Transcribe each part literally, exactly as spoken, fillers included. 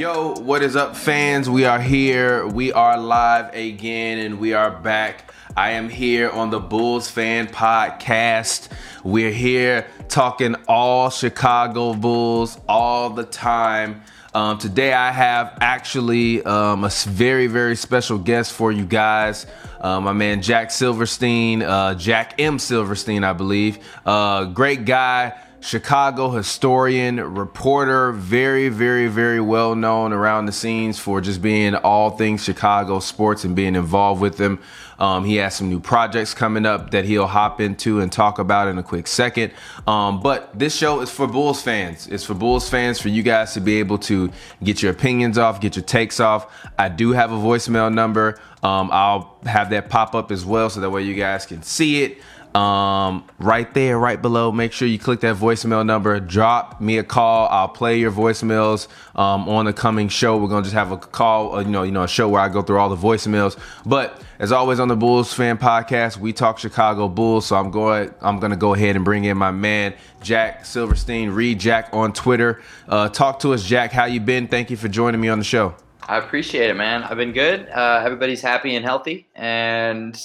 Yo, what is up, fans? We are here. We are live again, and we are back. I am here on the Bulls Fan Podcast. We're here talking all Chicago Bulls all the time. Um, today I have actually um, a very, very special guest for you guys. Um, my man Jack Silverstein, uh, Jack M. Silverstein, I believe. Uh, great guy. Chicago historian, reporter, very, very, very well known around the scenes for just being all things Chicago sports and being involved with them. Um, he has some new projects coming up that he'll hop into and talk about in a quick second. Um, but this show is for Bulls fans. It's for Bulls fans, for you guys to be able to get your opinions off, get your takes off. I do have a voicemail number. Um, I'll have that pop up as well, so that way you guys can see it. Um, right there, right below. Make sure you click that voicemail number. Drop me a call. I'll play your voicemails um, on the coming show. We're gonna just have a call, you know, you know, a show where I go through all the voicemails. But as always on the Bulls Fan Podcast, we talk Chicago Bulls. So I'm going, I'm gonna go ahead and bring in my man Jack Silverstein, Read Jack on Twitter. Uh, talk to us, Jack. How you been? Thank you for joining me on the show. I appreciate it, man. I've been good. Uh, everybody's happy and healthy, and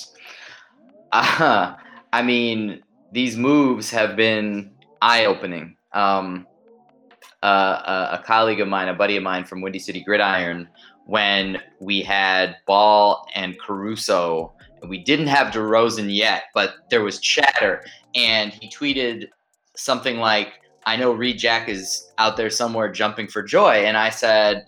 uh-huh. I mean, these moves have been eye-opening. Um, uh, a, a colleague of mine, a buddy of mine from Windy City Gridiron, when we had Ball and Caruso, we didn't have DeRozan yet, but there was chatter, and he tweeted something like, "I know Reed Jack is out there somewhere jumping for joy," and I said,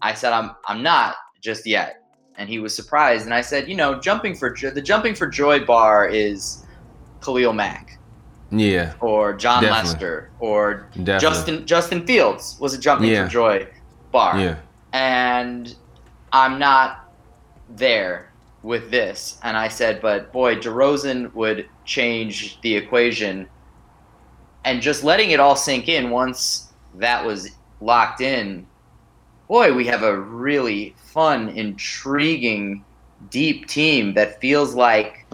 "I said I'm I'm not just yet," and he was surprised, and I said, "You know, jumping for jo- the jumping for joy bar is." Khalil Mack, yeah, or John Definitely. Lester, or Definitely. Justin Justin Fields was a jumping yeah. for joy bar, yeah. And I'm not there with this. And I said, but boy, DeRozan would change the equation. And just letting it all sink in once that was locked in, boy, we have a really fun, intriguing, deep team that feels like.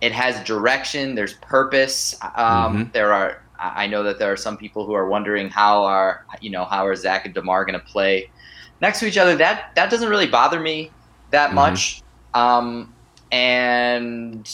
It has direction. There's purpose. Um, mm-hmm. There are. I know that there are some people who are wondering how are you know how are Zach and DeMar going to play next to each other. That that doesn't really bother me that mm-hmm. much. Um, and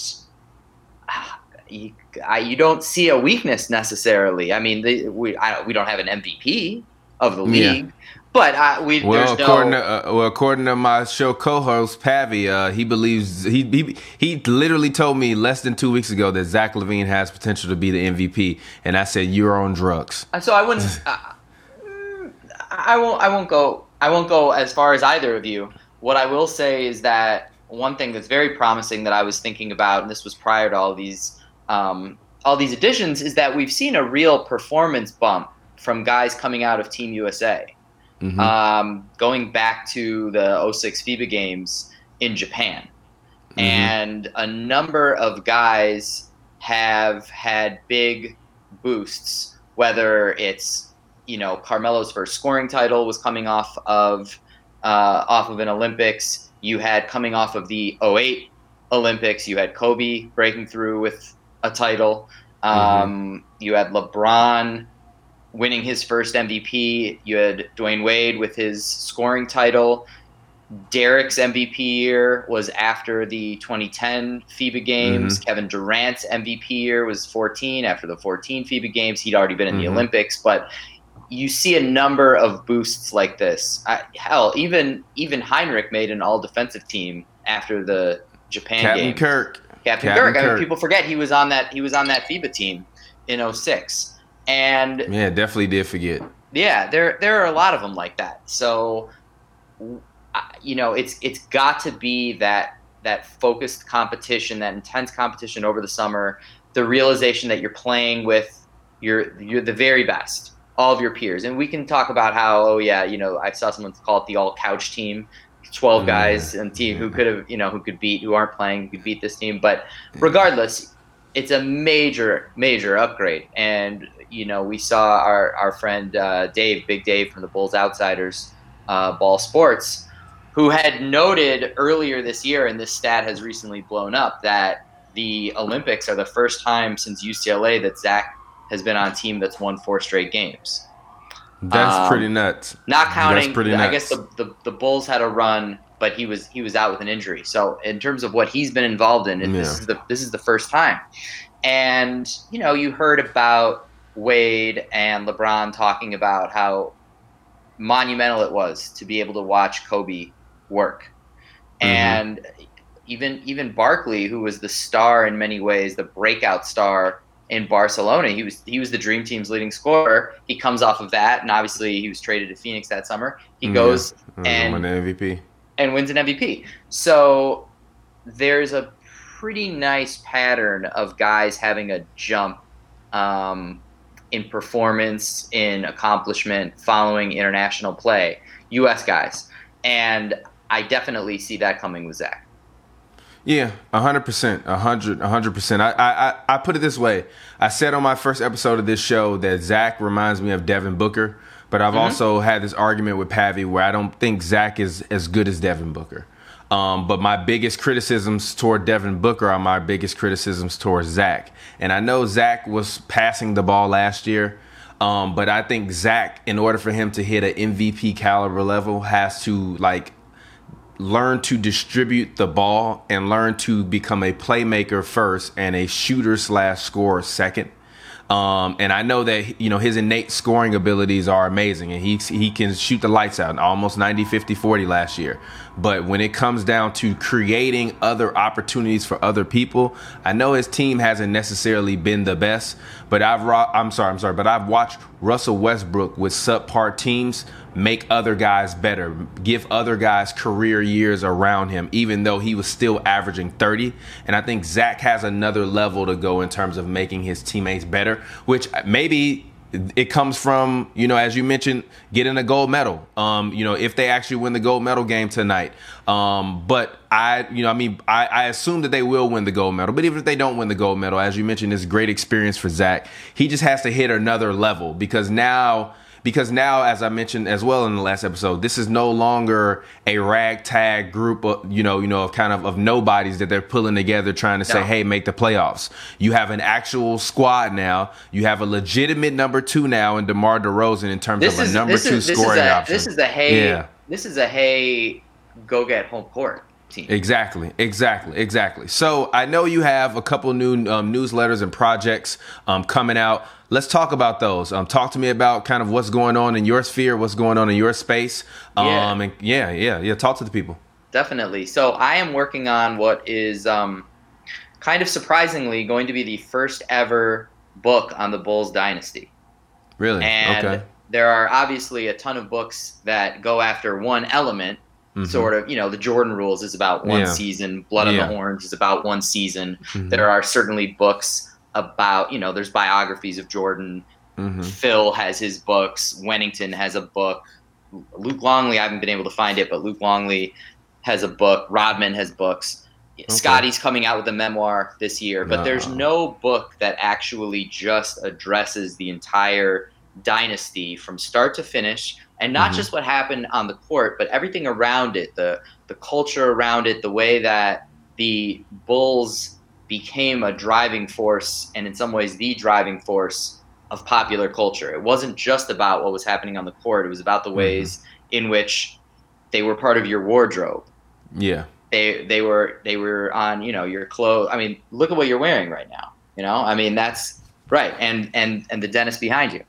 you, I, you don't see a weakness necessarily. I mean, the, we I, we don't have an M V P of the league. Yeah. But I, we, well, there's no... according to, uh, well, according to my show co-host, Pavi, uh, he believes... He, he he literally told me less than two weeks ago that Zach Levine has potential to be the M V P. And I said, you're on drugs. So I wouldn't... uh, I, won't, I, won't go, I won't go as far as either of you. What I will say is that one thing that's very promising that I was thinking about, and this was prior to all these, um, all these additions, is that we've seen a real performance bump from guys coming out of Team U S A. Mm-hmm. Um, going back to the oh six FIBA games in Japan. Mm-hmm. And a number of guys have had big boosts, whether it's, you know, Carmelo's first scoring title was coming off of uh, off of an Olympics. You had coming off of the oh eight Olympics, you had Kobe breaking through with a title. Um, mm-hmm. You had LeBron winning his first M V P, you had Dwyane Wade with his scoring title. Derek's M V P year was after the twenty ten FIBA games. Mm-hmm. Kevin Durant's M V P year was fourteen after the fourteen FIBA games. He'd already been in mm-hmm. the Olympics, but you see a number of boosts like this. I, hell, even even Heinrich made an all-defensive team after the Japan Captain games. Kirk. Captain, Captain Kirk. Kirk. I mean, people forget he was on that. He was on that FIBA team in oh six. And yeah, definitely did forget. Yeah, there there are a lot of them like that. So, you know, it's it's got to be that that focused competition, that intense competition over the summer, the realization that you're playing with your you're the very best, all of your peers. And we can talk about how, oh yeah, you know, I saw someone call it the all couch team, twelve mm-hmm. guys and team who could have, you know, who could beat, who aren't playing, who could beat this team. But regardless, it's a major, major upgrade. And you know, we saw our, our friend uh, Dave, Big Dave from the Bulls Outsiders, uh, Ball Sports, who had noted earlier this year, and this stat has recently blown up, that the Olympics are the first time since U C L A that Zach has been on a team that's won four straight games. That's um, pretty nuts. Not counting, That's pretty nuts. I guess the, the the Bulls had a run, but he was he was out with an injury. So in terms of what he's been involved in, yeah. this is the this is the first time. And you know, you heard about Wade and LeBron talking about how monumental it was to be able to watch Kobe work. Mm-hmm. And even even Barkley, who was the star in many ways, the breakout star in Barcelona, he was he was the Dream Team's leading scorer. He comes off of that, and obviously he was traded to Phoenix that summer. He mm-hmm. goes and wins an M V P. And wins an M V P. So there's a pretty nice pattern of guys having a jump um, in performance, in accomplishment, following international play, U S guys. And I definitely see that coming with Zach. Yeah, one hundred percent. one hundred percent. one hundred percent. I, I, I put it this way. I said on my first episode of this show that Zach reminds me of Devin Booker, but I've mm-hmm. also had this argument with Pavi where I don't think Zach is as good as Devin Booker. Um, but my biggest criticisms toward Devin Booker are my biggest criticisms towards Zach. And I know Zach was passing the ball last year, um, but I think Zach, in order for him to hit an M V P caliber level, has to like learn to distribute the ball and learn to become a playmaker first and a shooter slash scorer second. Um, and I know that, you know, his innate scoring abilities are amazing, and he he can shoot the lights out, almost ninety, fifty, forty last year. But when it comes down to creating other opportunities for other people, I know his team hasn't necessarily been the best, but I've I'm sorry, I'm sorry, but I've watched Russell Westbrook with subpar teams make other guys better, give other guys career years around him, even though he was still averaging thirty. And I think Zach has another level to go in terms of making his teammates better, which maybe it comes from, you know, as you mentioned, getting a gold medal, um, you know, if they actually win the gold medal game tonight. Um, but I, you know, I mean, I, I assume that they will win the gold medal. But even if they don't win the gold medal, as you mentioned, it's a great experience for Zach. He just has to hit another level because now... Because now, as I mentioned as well in the last episode, this is no longer a ragtag group of, you know, you know, of kind of of nobodies that they're pulling together trying to say, no. hey, make the playoffs. You have an actual squad now. You have a legitimate number two now in DeMar DeRozan in terms this of is, a number this two is, this scoring is a, option. This is a hey, yeah. this is a hey, go get home court. Team. Exactly, exactly, exactly. So I know you have a couple new um, newsletters and projects um, coming out. Let's talk about those. Um, talk to me about kind of what's going on in your sphere, what's going on in your space. Um, yeah. And yeah, yeah, yeah. Talk to the people. Definitely. So I am working on what is um, kind of surprisingly going to be the first ever book on the Bulls dynasty. Really? And okay. There are obviously a ton of books that go after one element. Mm-hmm. Sort of, you know, the Jordan Rules is about one yeah. season. Blood on yeah. the Horns is about one season. Mm-hmm. There are certainly books about, you know, there's biographies of Jordan. Mm-hmm. Phil has his books. Wennington has a book. Luke Longley, I haven't been able to find it, but Luke Longley has a book. Rodman has books. Okay. Scotty's coming out with a memoir this year. But no. there's no book that actually just addresses the entire dynasty from start to finish. And not mm-hmm. just what happened on the court, but everything around it, the the culture around it, the way that the Bulls became a driving force and in some ways the driving force of popular culture. It wasn't just about what was happening on the court. It was about the mm-hmm. ways in which they were part of your wardrobe. Yeah. They they were they were on, you know, your clothes. I mean, look at what you're wearing right now. You know, I mean, that's right. And and, and the dentist behind you.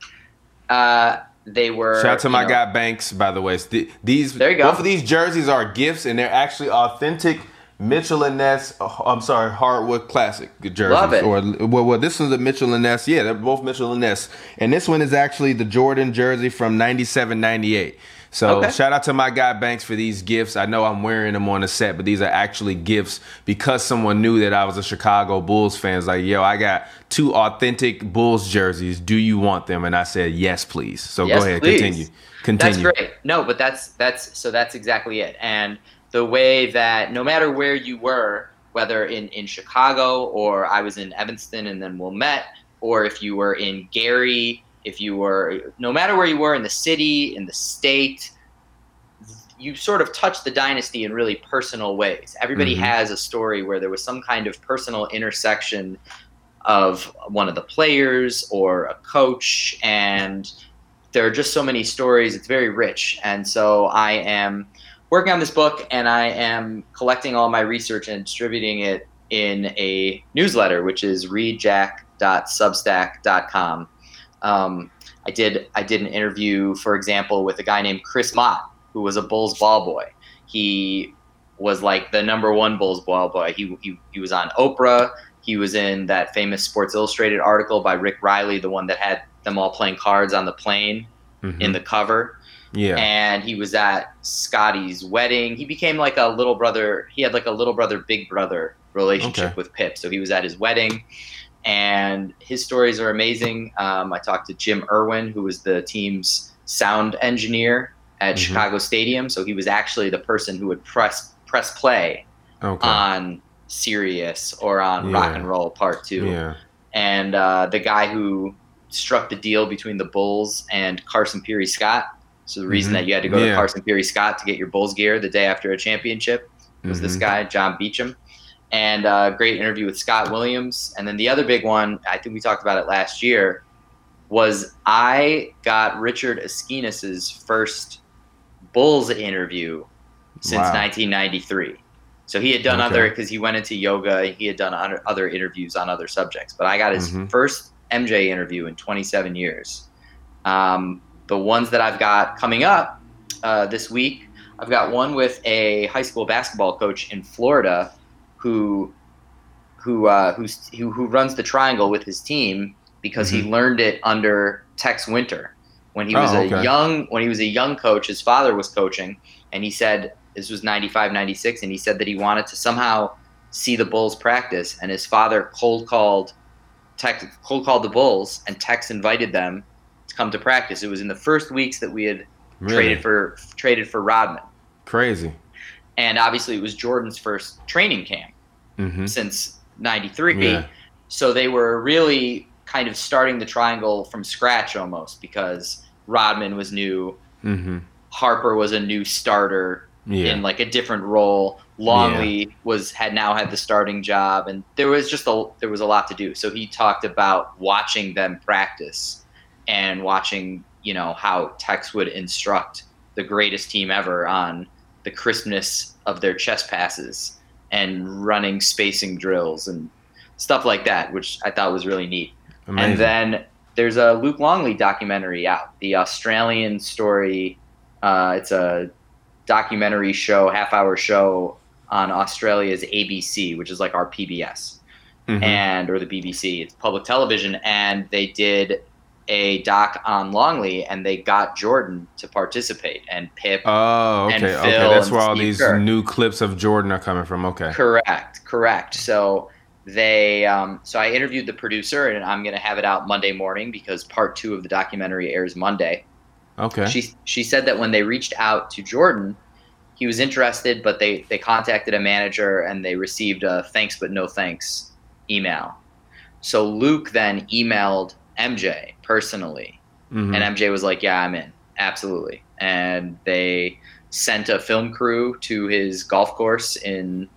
Uh They were shout out to my know, guy Banks, by the way. These there you go. Both of these jerseys are gifts, and they're actually authentic Mitchell and Ness. Oh, I'm sorry, hardwood classic jerseys. Love it. Or well, well, this one's a Mitchell and Ness. Yeah, they're both Mitchell and Ness, and this one is actually the Jordan jersey from ninety-seven ninety-eight. So okay. Shout out to my guy Banks for these gifts. I know I'm wearing them on the set, but these are actually gifts because someone knew that I was a Chicago Bulls fan. It's like, yo, I got two authentic Bulls jerseys. Do you want them? And I said, yes, please. So yes, go ahead, please. continue. Continue. That's great. No, but that's that's so that's exactly it. And the way that no matter where you were, whether in, in Chicago or I was in Evanston and then Wilmette, or if you were in Gary. If you were, no matter where you were in the city, in the state, you sort of touched the dynasty in really personal ways. Everybody mm-hmm. has a story where there was some kind of personal intersection of one of the players or a coach and there are just so many stories. It's very rich. And so I am working on this book, and I am collecting all my research and distributing it in a newsletter, which is read jack dot substack dot com. Um, I did I did an interview, for example, with a guy named Chris Mott, who was a Bulls ball boy. He was like the number one Bulls ball boy. He he he was on Oprah. He was in that famous Sports Illustrated article by Rick Riley, the one that had them all playing cards on the plane mm-hmm. in the cover. Yeah. And he was at Scotty's wedding. He became like a little brother. He had like a little brother, big brother relationship okay. with Pip. So he was at his wedding. And his stories are amazing. Um, I talked to Jim Irwin, who was the team's sound engineer at mm-hmm. Chicago Stadium. So he was actually the person who would press press play okay. on Sirius or on yeah. Rock and Roll Part Two. Yeah. And uh, the guy who struck the deal between the Bulls and Carson Pirie Scott. So the reason mm-hmm. that you had to go yeah. to Carson Pirie Scott to get your Bulls gear the day after a championship was mm-hmm. this guy, John Beacham. And a great interview with Scott Williams. And then the other big one, I think we talked about it last year, was I got Richard Esquinas' first Bulls interview since wow. nineteen ninety-three. So he had done okay. other, because he went into yoga, he had done other interviews on other subjects. But I got his mm-hmm. first M J interview in twenty-seven years. Um, the ones that I've got coming up uh, this week, I've got one with a high school basketball coach in Florida who who uh, who's, who who runs the triangle with his team because mm-hmm. he learned it under Tex Winter when he was oh, a okay. young when he was a young coach. His father was coaching, and he said this was ninety-five ninety-six, and he said that he wanted to somehow see the Bulls practice, and his father cold called Tex cold called the Bulls, and Tex invited them to come to practice. It was in the first weeks that we had really? traded for traded for Rodman. Crazy. And obviously it was Jordan's first training camp mm-hmm. since ninety-three. Yeah. So they were really kind of starting the triangle from scratch almost, because Rodman was new. Mm-hmm. Harper was a new starter yeah. in like a different role. Longley yeah. was had now had the starting job, and there was just a there was a lot to do. So he talked about watching them practice and watching, you know, how Tex would instruct the greatest team ever on the crispness of their chest passes and running spacing drills and stuff like that, which I thought was really neat. Amazing. And then there's a Luke Longley documentary out, the Australian story. Uh, it's a documentary show, half hour show on Australia's A B C, which is like our P B S mm-hmm. and, or the B B C, it's public television. And they did a doc on Longley, and they got Jordan to participate, and Pip oh, okay, and Phil okay. That's where all Steve these Kirk. New clips of Jordan are coming from. Okay, correct, correct. So they, um, so I interviewed the producer, and I'm going to have it out Monday morning because part two of the documentary airs Monday. Okay. She she said that when they reached out to Jordan, he was interested, but they they contacted a manager, and they received a thanks but no thanks email. So Luke then emailed M J personally mm-hmm. and M J was like, yeah, I'm in, absolutely. And they sent a film crew to his golf course in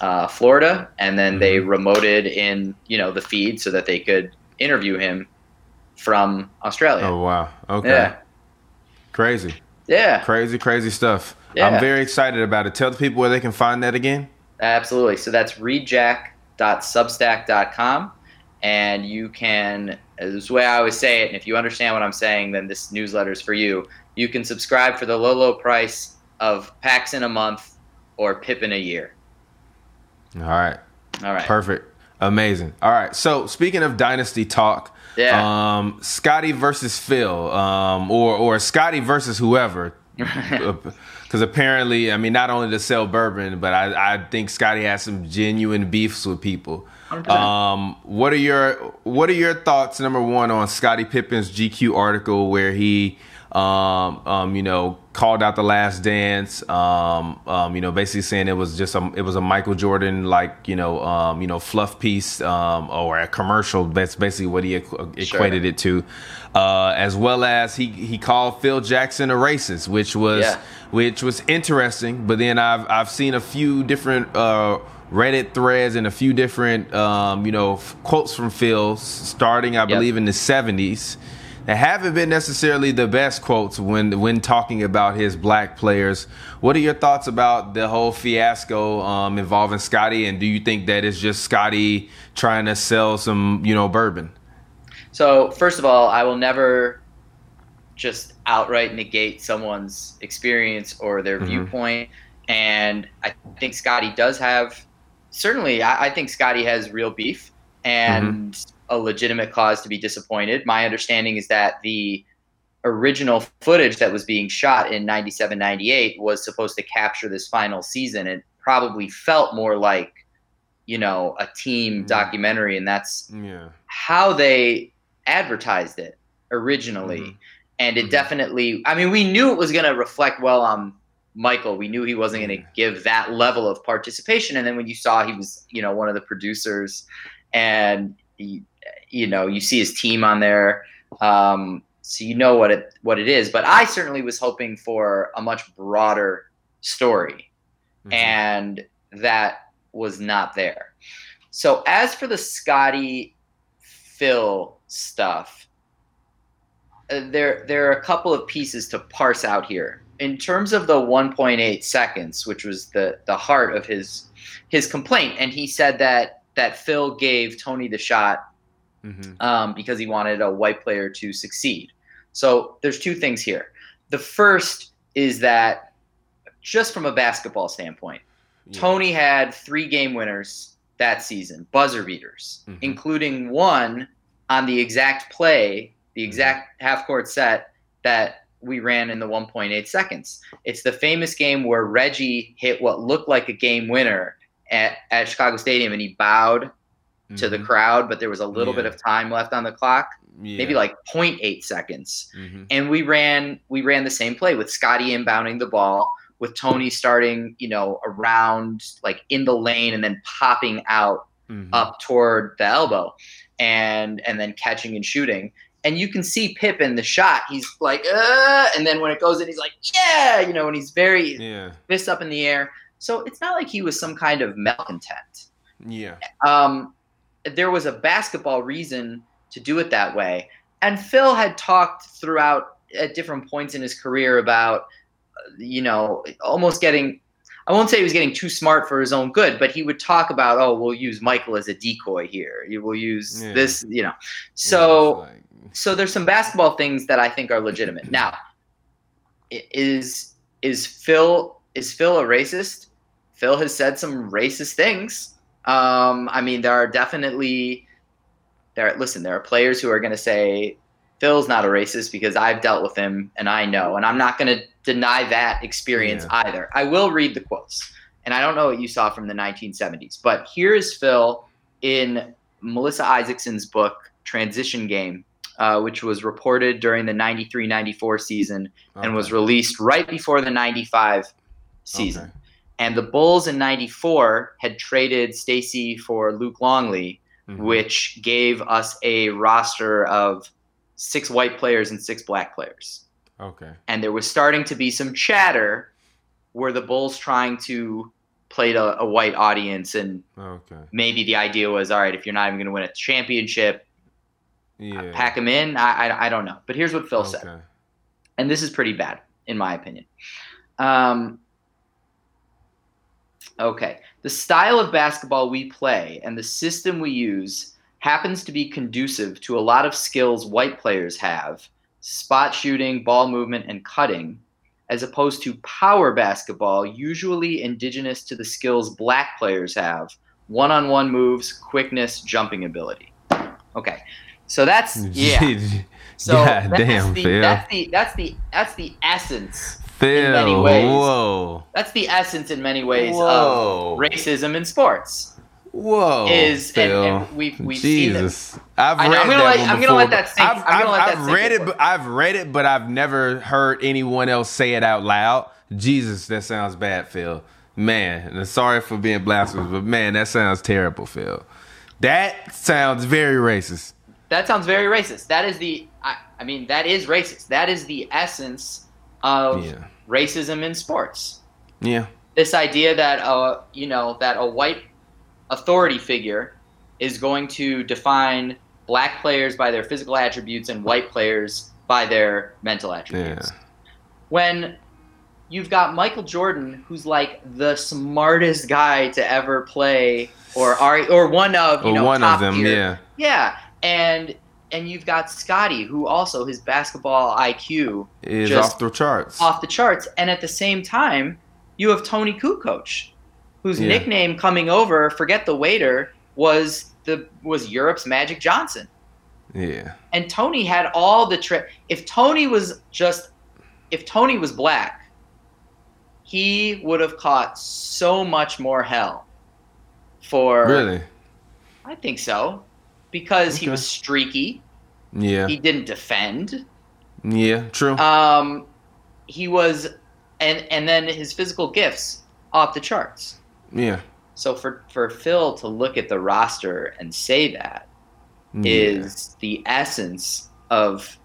uh Florida, and then mm-hmm. they remoted in, you know, the feed so that they could interview him from Australia. Oh wow, okay. Yeah. Crazy. Yeah, crazy crazy stuff. Yeah. I'm very excited about it. Tell the people where they can find that again. Absolutely. So that's read jack dot substack dot com. And you can, this is the way I always say it, and if you understand what I'm saying, then this newsletter is for you. You can subscribe for the low, low price of PAX in a month or Pip in a year. All right. All right. Perfect. Amazing. All right. So speaking of dynasty talk, yeah. um, Scotty versus Phil, um, or, or Scotty versus whoever. Because apparently, I mean, not only to sell bourbon, but I, I think Scotty has some genuine beefs with people. Um, what are your What are your thoughts? Number one, on Scottie Pippen's G Q article where he, um, um, you know, called out the Last Dance. Um, um, you know, basically saying it was just a it was a Michael Jordan like you know um, you know fluff piece um, or a commercial. That's basically what he equ- equated sure. it to. Uh, as well as he he called Phil Jackson a racist, which was yeah. which was interesting. But then I've I've seen a few different. Uh, Reddit threads and a few different, um, you know, f- quotes from Phil starting, I yep. believe, in the seventies and haven't been necessarily the best quotes when when talking about his black players. What are your thoughts about the whole fiasco um, involving Scotty, and do you think that it's just Scotty trying to sell some, you know, bourbon? So first of all, I will never just outright negate someone's experience or their mm-hmm. viewpoint. And I think Scotty does have, certainly, I, I think Scotty has real beef and mm-hmm. a legitimate cause to be disappointed. My understanding is that the original footage that was being shot in ninety-seven ninety-eight was supposed to capture this final season. It probably felt more like, you know, a team documentary, and that's yeah. how they advertised it originally. Mm-hmm. And it mm-hmm. definitely, I mean, we knew it was going to reflect well on Michael. We knew he wasn't going to give that level of participation. And then when you saw he was, you know, one of the producers, and, he, you know, you see his team on there. Um, so you know what it what it is. But I certainly was hoping for a much broader story. Mm-hmm. And that was not there. So as for the Scotty Phil stuff, There, there are a couple of pieces to parse out here. In terms of the one point eight seconds, which was the, the heart of his his complaint, and he said that that Phil gave Tony the shot mm-hmm. um, because he wanted a white player to succeed. So there's two things here. The first is that just from a basketball standpoint, yeah. Tony had three game winners that season, buzzer beaters, mm-hmm. including one on the exact play the exact half-court set that we ran in the one point eight seconds. It's the famous game where Reggie hit what looked like a game winner at, at Chicago Stadium, and he bowed mm-hmm. to the crowd, but there was a little yeah. bit of time left on the clock, yeah. maybe like zero point eight seconds. Mm-hmm. And we ran we ran the same play with Scotty inbounding the ball, with Tony starting, you know, around, like in the lane, and then popping out mm-hmm. up toward the elbow, and and then catching and shooting. And you can see Pip in the shot. He's like, uh, and then when it goes in, he's like, yeah, you know, and he's very yeah. fist up in the air. So it's not like he was some kind of malcontent. Yeah. Um, there was a basketball reason to do it that way. And Phil had talked throughout at different points in his career about, you know, almost getting, I won't say he was getting too smart for his own good, but he would talk about, oh, we'll use Michael as a decoy here. We'll use yeah. this, you know. So. Yeah, So there's some basketball things that I think are legitimate. Now, is is Phil is Phil a racist? Phil has said some racist things. Um, I mean, there are definitely there. Listen, there are players who are going to say Phil's not a racist because I've dealt with him and I know, and I'm not going to deny that experience yeah. either. I will read the quotes, and I don't know what you saw from the nineteen seventies, but here is Phil in Melissa Isaacson's book Transition Game. Uh, which was reported during the ninety-three ninety-four season and okay. was released right before the ninety-five season. Okay. And the Bulls in ninety-four had traded Stacy for Luke Longley, mm-hmm. which gave us a roster of six white players and six black players. Okay. And there was starting to be some chatter, were the Bulls trying to play to a white audience, and okay. maybe the idea was, all right, if you're not even going to win a championship, yeah. pack him in. I, I I don't know. But here's what Phil okay. said. And this is pretty bad, in my opinion. Um, okay. The style of basketball we play and the system we use happens to be conducive to a lot of skills white players have, spot shooting, ball movement, and cutting, as opposed to power basketball, usually indigenous to the skills black players have, one-on-one moves, quickness, jumping ability. Okay. So that's yeah. So God, that's, damn, the, Phil. that's the that's the that's the essence Phil, in many ways. Whoa. That's the essence in many ways whoa. of racism in sports. Whoa. Is Phil. And, and we've we've Jesus. seen it. I've read I'm gonna, that let, one I'm before, gonna let that sink. I've, I'm gonna let I've, that sink I've read it, but I've read it, but I've never heard anyone else say it out loud. Jesus, that sounds bad, Phil. Man, and sorry for being blasphemous, but man, that sounds terrible, Phil. That sounds very racist. That sounds very racist. That is the, I, I mean, that is racist. That is the essence of yeah. racism in sports. Yeah. This idea that, uh, you know, that a white authority figure is going to define black players by their physical attributes and white players by their mental attributes. Yeah. When you've got Michael Jordan, who's like the smartest guy to ever play, or are, or one of you or know one top of them, tier. yeah, yeah, and and you've got Scotty, who also his basketball I Q is just off the charts, off the charts, and at the same time, you have Tony Kukoc, whose yeah. nickname coming over, forget the waiter, was the was Europe's Magic Johnson. Yeah, and Tony had all the tri- If Tony was just If Tony was black, he would have caught so much more hell for... Really? I think so. Because okay. he was streaky. Yeah. He didn't defend. Yeah, true. Um, he was... And, and then his physical gifts off the charts. Yeah. So for, for Phil to look at the roster and say that yeah. is the essence of...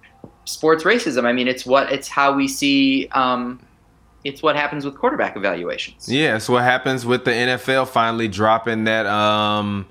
sports racism. I mean, it's what it's how we see. Um, it's what happens with quarterback evaluations. Yeah, it's what happens with the N F L finally dropping that. Um,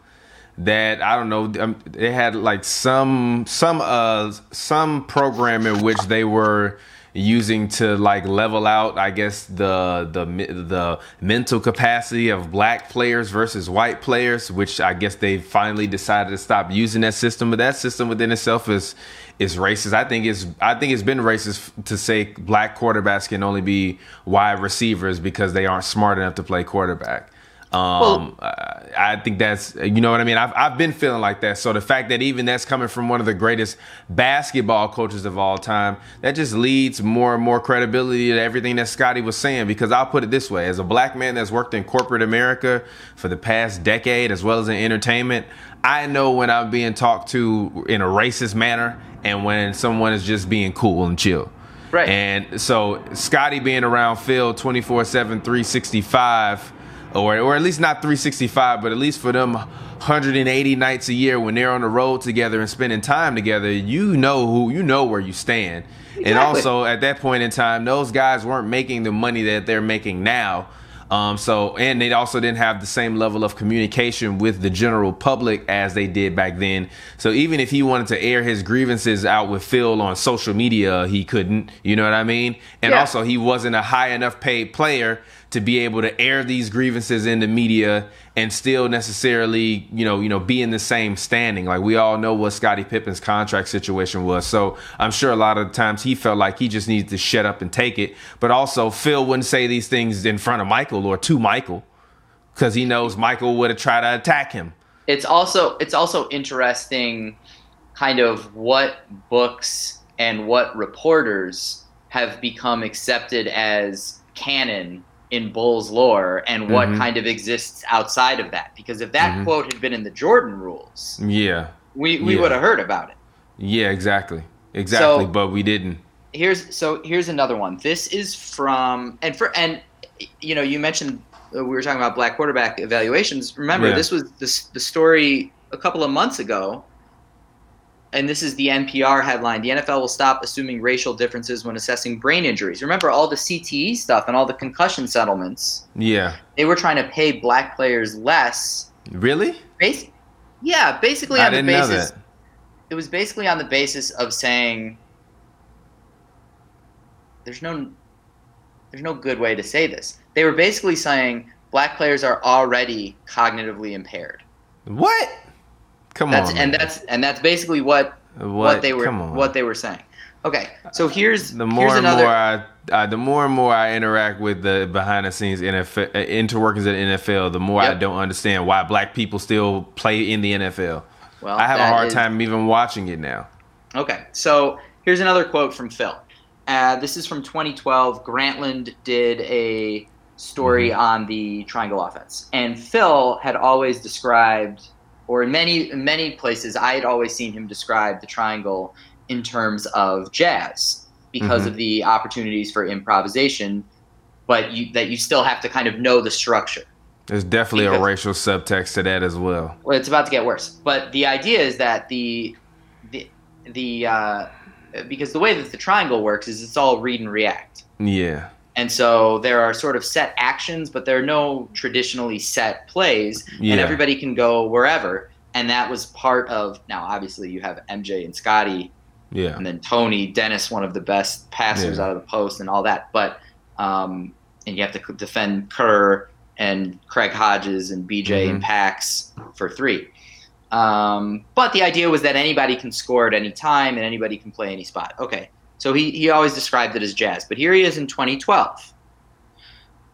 that I don't know. Um, they had like some some uh some program in which they were using to like level out, I guess, the the the mental capacity of black players versus white players, which I guess they finally decided to stop using that system. But that system within itself is is racist. I think it's I think it's been racist to say black quarterbacks can only be wide receivers because they aren't smart enough to play quarterback. Um, well, I think that's, you know what I mean? I've, I've been feeling like that. So the fact that even that's coming from one of the greatest basketball coaches of all time, that just leads more and more credibility to everything that Scotty was saying, because I'll put it this way. As a black man that's worked in corporate America for the past decade, as well as in entertainment, I know when I'm being talked to in a racist manner and when someone is just being cool and chill. Right. And so Scotty being around Phil twenty-four seven, three sixty-five, Or or at least not three sixty-five, but at least for them one hundred eighty nights a year when they're on the road together and spending time together, you know who you know where you stand. Exactly. And also at that point in time, those guys weren't making the money that they're making now. Um, so and they also didn't have the same level of communication with the general public as they did back then. So even if he wanted to air his grievances out with Phil on social media, he couldn't. You know what I mean? And yeah. also he wasn't a high enough paid player to be able to air these grievances in the media and still necessarily, you know, you know, be in the same standing. Like we all know what Scottie Pippen's contract situation was. So I'm sure a lot of the times he felt like he just needed to shut up and take it. But also Phil wouldn't say these things in front of Michael or to Michael because he knows Michael would have tried to attack him. It's also it's also interesting kind of what books and what reporters have become accepted as canon in Bulls lore and what mm-hmm. kind of exists outside of that. Because if that mm-hmm. quote had been in the Jordan rules, yeah, we, we yeah. would have heard about it. Yeah, exactly. Exactly. So, but we didn't. Here's so here's another one. This is from and for and you know, you mentioned uh, we were talking about black quarterback evaluations. Remember, yeah. this was the, the story a couple of months ago. And this is the N P R headline. The N F L will stop assuming racial differences when assessing brain injuries. Remember all the C T E stuff and all the concussion settlements? Yeah. They were trying to pay black players less. Really? Bas- yeah, basically on I didn't the basis know that. It was basically on the basis of saying there's no there's no good way to say this. They were basically saying black players are already cognitively impaired. What? Come that's, on, and man. that's and that's basically what what, what they were what they were saying. Okay, so here's the more here's and another. more I, I the more and more I interact with the behind the scenes N F L interworkings at the N F L, the more yep. I don't understand why black people still play in the N F L. Well, I have a hard is... time even watching it now. Okay, so here's another quote from Phil. Uh, this is from twenty twelve. Grantland did a story mm-hmm. on the triangle offense, and Phil had always described. Or in many many places, I had always seen him describe the triangle in terms of jazz because mm-hmm. of the opportunities for improvisation, but you, that you still have to kind of know the structure. There's definitely because, a racial subtext to that as well. Well, it's about to get worse. But the idea is that the the the uh, because the way that the triangle works is it's all read and react. Yeah. And so there are sort of set actions, but there are no traditionally set plays, yeah. and everybody can go wherever. And that was part of, now obviously you have M J and Scotty, yeah, and then Tony, Dennis, one of the best passers yeah. out of the post and all that. But um, and you have to defend Kerr and Craig Hodges and B J mm-hmm. and Pax for three. Um, but the idea was that anybody can score at any time and anybody can play any spot. Okay, so he, he always described it as jazz. But here he is in twenty twelve.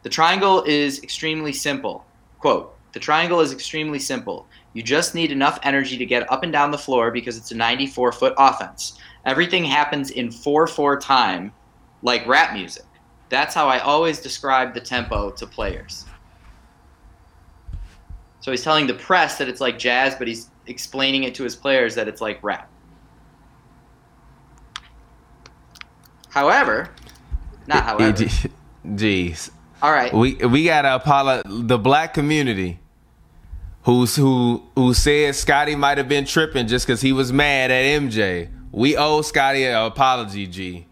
The triangle is extremely simple. Quote, the triangle is extremely simple. You just need enough energy to get up and down the floor because it's a ninety-four-foot offense. Everything happens in four four time, like rap music. That's how I always describe the tempo to players. So he's telling the press that it's like jazz, but he's explaining it to his players that it's like rap. However, not however. Jeez. All right. We we gotta apologize. The black community, who's who who said Scotty might have been tripping just because he was mad at M J. We owe Scotty an apology, G.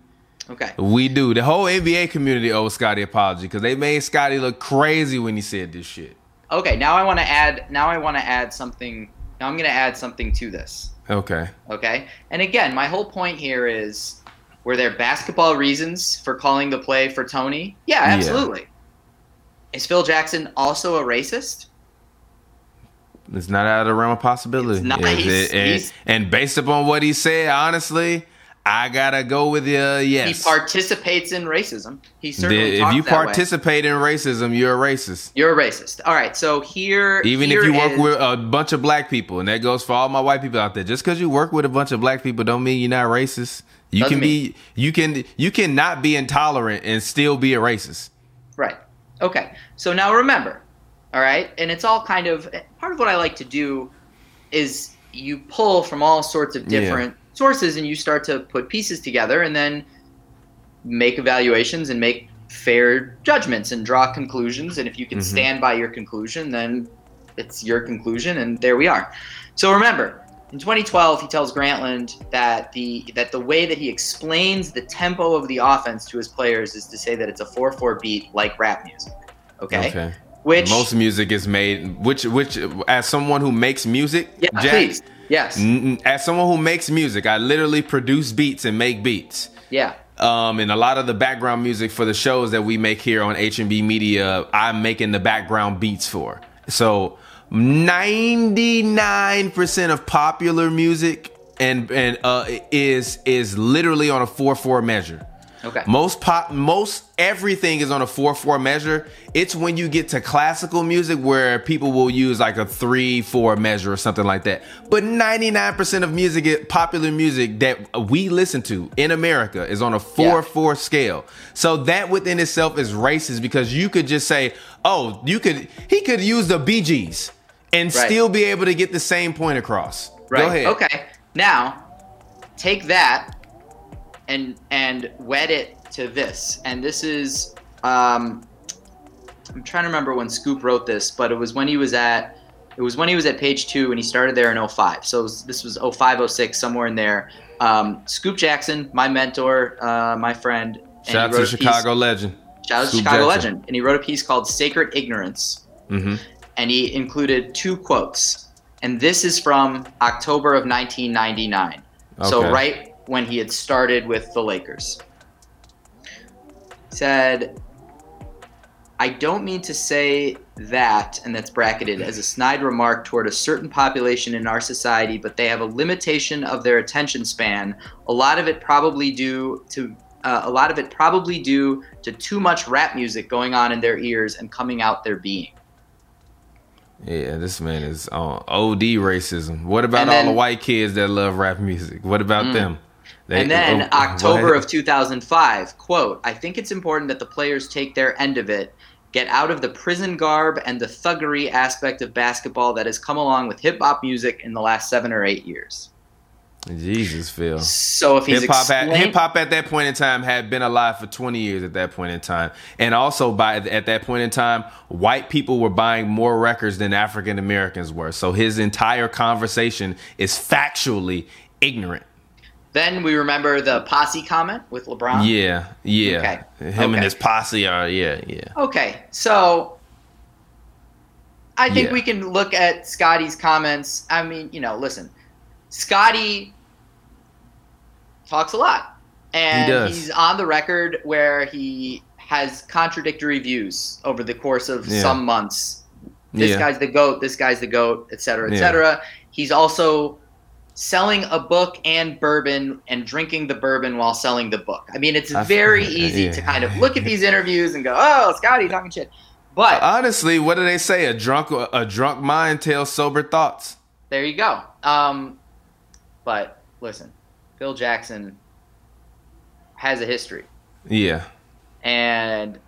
Okay. We do. The whole N B A community owes Scotty an apology because they made Scotty look crazy when he said this shit. Okay. Now I want to add. Now I want to add something. Now I'm gonna add something to this. Okay. Okay. And again, my whole point here is, were there basketball reasons for calling the play for Tony? Yeah, absolutely. Yeah. Is Phil Jackson also a racist? It's not out of the realm of possibility. It's not. It, and, and based upon what he said, honestly, I got to go with you, uh, yes. He participates in racism. He certainly the, If you participate way. in racism, you're a racist. You're a racist. All right, so here Even here if you work is, with a bunch of black people, and that goes for all my white people out there, just because you work with a bunch of black people don't mean you're not racist. You can be, you can, you cannot be intolerant and still be a racist. Right. Okay, so now remember, all right, and it's all kind of – part of what I like to do is you pull from all sorts of different yeah. sources and you start to put pieces together and then make evaluations and make fair judgments and draw conclusions. And if you can mm-hmm. stand by your conclusion, then it's your conclusion, and there we are. So remember, in twenty twelve, he tells Grantland that the that the way that he explains the tempo of the offense to his players is to say that it's a four four beat like rap music. Okay. okay. Which most music is made. Which which as someone who makes music, yeah, Jack, please. Yes. N- as someone who makes music, I literally produce beats and make beats. Yeah. Um, and a lot of the background music for the shows that we make here on H and B Media, I'm making the background beats for. So. ninety-nine percent of popular music and and uh is is literally on a four four measure. Okay. Most pop most everything is on a four four measure. It's when you get to classical music where people will use like a three four measure or something like that. But ninety-nine percent of music, popular music that we listen to in America, is on a four four yeah. scale. So that within itself is racist because you could just say, "Oh, you could he could use the Bee Gees." And right. still be able to get the same point across. Right. Go ahead. Okay. Now, take that and and wed it to this. And this is, um, I'm trying to remember when Scoop wrote this, but it was when he was at, it was when he was at Page Two, and he started there in oh five. So it was, this was oh five, oh six, somewhere in there. Um, Scoop Jackson, my mentor, uh, my friend. Shout out to Chicago legend. Shout out to Chicago legend. And he wrote a piece called "Sacred Ignorance." Mm-hmm. And he included two quotes. And this is from October of nineteen ninety-nine. Okay. So right when he had started with the Lakers. He said, "I don't mean to say that," and that's bracketed, "as a snide remark toward a certain population in our society, but they have a limitation of their attention span. A lot of it probably due to uh, a lot of it probably due to too much rap music going on in their ears and coming out their being." Yeah, this man is on O D racism. What about then, all the white kids that love rap music? What about mm, them? They, and then oh, October what? of two thousand five, quote, "I think it's important that the players take their end of it, get out of the prison garb and the thuggery aspect of basketball that has come along with hip-hop music in the last seven or eight years." Jesus, Phil. So if he's hip hop, explain- hip hop at that point in time had been alive for twenty years at that point in time, and also by at that point in time, white people were buying more records than African Americans were. So his entire conversation is factually ignorant. Then we remember the posse comment with LeBron. Yeah, yeah. Okay. Him okay. and his posse are yeah, yeah. Okay, so I think yeah. we can look at Scotty's comments. I mean, you know, listen, Scotty talks a lot, and he he's on the record where he has contradictory views over the course of yeah. some months. This yeah. guy's the GOAT, this guy's the GOAT, et cetera, et cetera. Yeah. He's also selling a book and bourbon and drinking the bourbon while selling the book. I mean, it's I very feel, easy yeah. to kind of look at these interviews and go, oh, Scotty talking shit. But honestly, what do they say? A drunk a drunk mind tells sober thoughts. There you go. Um, but listen, Phil Jackson has a history. Yeah. And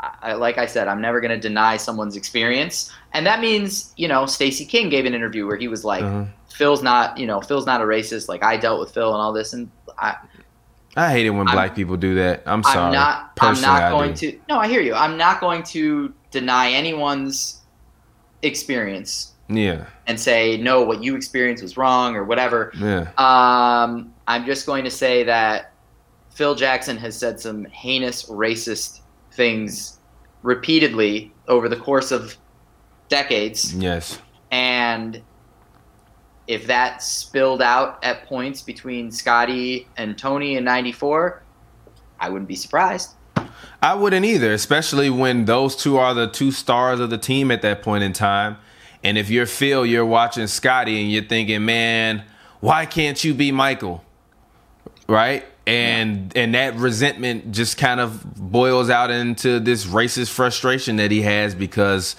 I, like I said, I'm never going to deny someone's experience. And that means, you know, Stacey King gave an interview where he was like, uh-huh. Phil's not, you know, Phil's not a racist. Like, I dealt with Phil and all this. And I I hate it when I'm, black people do that. I'm sorry. I'm not, I'm not going to. No, I hear you. I'm not going to deny anyone's experience. Yeah. And say, no, what you experienced was wrong or whatever. Yeah. Um, I'm just going to say that Phil Jackson has said some heinous racist things repeatedly over the course of decades. Yes. And if that spilled out at points between Scotty and Tony in ninety-four, I wouldn't be surprised. I wouldn't either, especially when those two are the two stars of the team at that point in time. And if you're Phil, you're watching Scotty and you're thinking, man, why can't you be Michael? Right? And and that resentment just kind of boils out into this racist frustration that he has because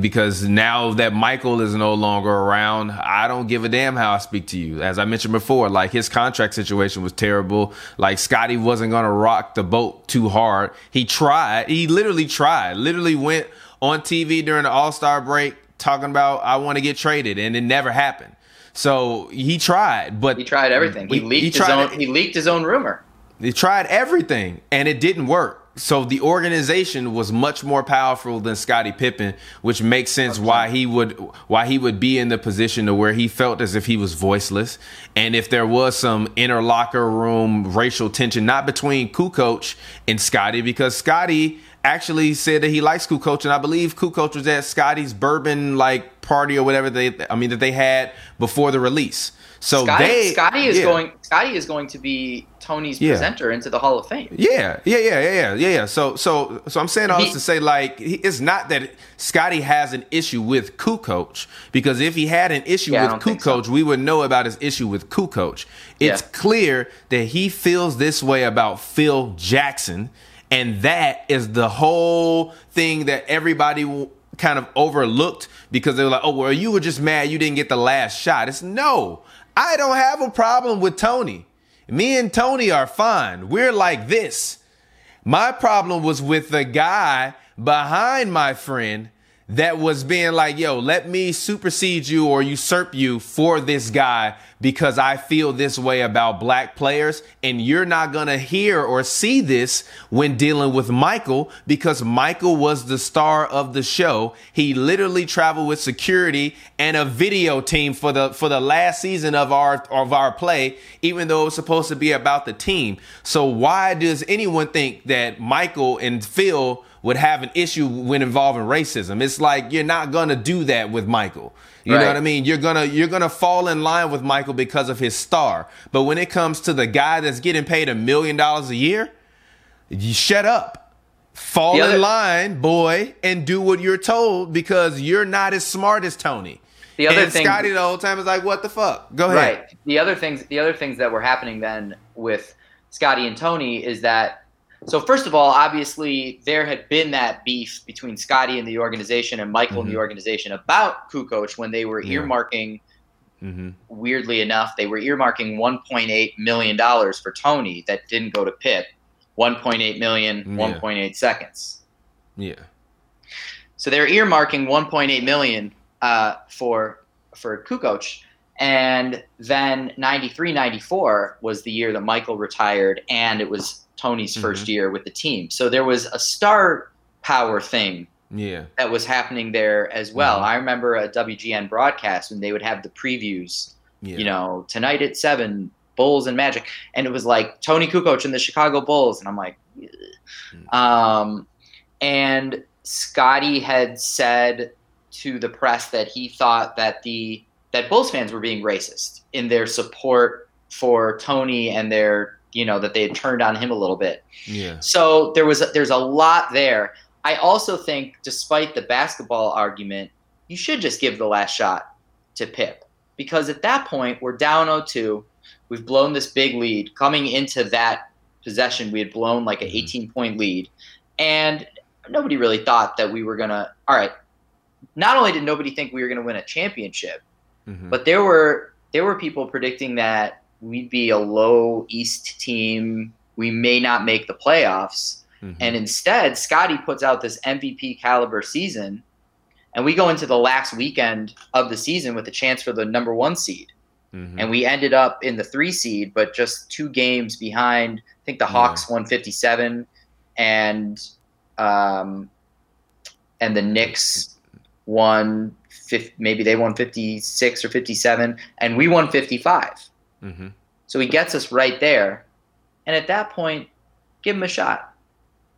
because now that Michael is no longer around, I don't give a damn how I speak to you. As I mentioned before, like, his contract situation was terrible. Like, Scotty wasn't going to rock the boat too hard. He tried. He literally tried. Literally went on T V during the All-Star break talking about, I want to get traded, and it never happened. So he tried, but he tried everything. He leaked he his own. It. He leaked his own rumor. He tried everything, and it didn't work. So the organization was much more powerful than Scottie Pippen, which makes sense okay. why he would why he would be in the position to where he felt as if he was voiceless. And if there was some inner locker room racial tension, not between Kukoc and Scottie, because Scottie actually said that he likes Kukoc, and I believe Kukoc was at Scottie's bourbon like party or whatever they I mean that they had before the release. So Scotty, they, Scotty is yeah. going. Scotty is going to be Tony's yeah. presenter into the Hall of Fame. Yeah, yeah, yeah, yeah, yeah, yeah. So, so, so I'm saying all he, this to say, like, he, it's not that Scotty has an issue with Kukoc, because if he had an issue yeah, with Kukoc, so. we would know about his issue with Kukoc. It's yeah. clear that he feels this way about Phil Jackson, and that is the whole thing that everybody will kind of overlooked, because they were like, oh, well, you were just mad you didn't get the last shot. It's no. I don't have a problem with Tony. Me and Tony are fine. We're like this. My problem was with the guy behind my friend that was being like, yo, let me supersede you or usurp you for this guy because I feel this way about black players. And you're not going to hear or see this when dealing with Michael, because Michael was the star of the show. He literally traveled with security and a video team for the for the last season of our of our play, even though it was supposed to be about the team. So why does anyone think that Michael and Phil would have an issue when involving racism? It's like, you're not going to do that with Michael. You right. know what I mean? You're going to you're gonna fall in line with Michael because of his star. But when it comes to the guy that's getting paid a million dollars a year, you shut up. Fall other, in line, boy, and do what you're told, because you're not as smart as Tony. The other and thing, Scotty the whole time is like, what the fuck? Go ahead. Right. The other things, the other things that were happening then with Scotty and Tony is that, so first of all, obviously, there had been that beef between Scotty and the organization and Michael mm-hmm. and the organization about Kukoc when they were yeah. earmarking, mm-hmm. weirdly enough, they were earmarking one point eight million dollars for Tony that didn't go to Pitt. one point eight million, yeah. one point eight seconds. Yeah. So they were earmarking one point eight million uh, for for Kukoc. And then ninety-three ninety-four was the year that Michael retired, and it was Tony's first mm-hmm. year with the team. So there was a star power thing yeah. that was happening there as well. Mm-hmm. I remember a W G N broadcast when they would have the previews, yeah. you know, tonight at seven, Bulls and Magic. And it was like Tony Kukoc and the Chicago Bulls. And I'm like, mm-hmm. um, and Scotty had said to the press that he thought that the that Bulls fans were being racist in their support for Tony and their, you know, that they had turned on him a little bit. Yeah. So there was there's a lot there. I also think, despite the basketball argument, you should just give the last shot to Pip, because at that point we're down oh two. We've blown this big lead. Coming into that possession, we had blown like an eighteen-point lead, and nobody really thought that we were gonna. All right, not only did nobody think we were gonna win a championship, mm-hmm. but there were there were people predicting that we'd be a low East team. We may not make the playoffs, mm-hmm. and instead, Scotty puts out this M V P caliber season, and we go into the last weekend of the season with a chance for the number one seed. Mm-hmm. And we ended up in the three seed, but just two games behind. I think the Hawks yeah. won fifty-seven, and um, and the Knicks won fifty, maybe they won fifty-six or fifty-seven, and we won fifty-five. Mm-hmm. So he gets us right there, and at that point, give him a shot.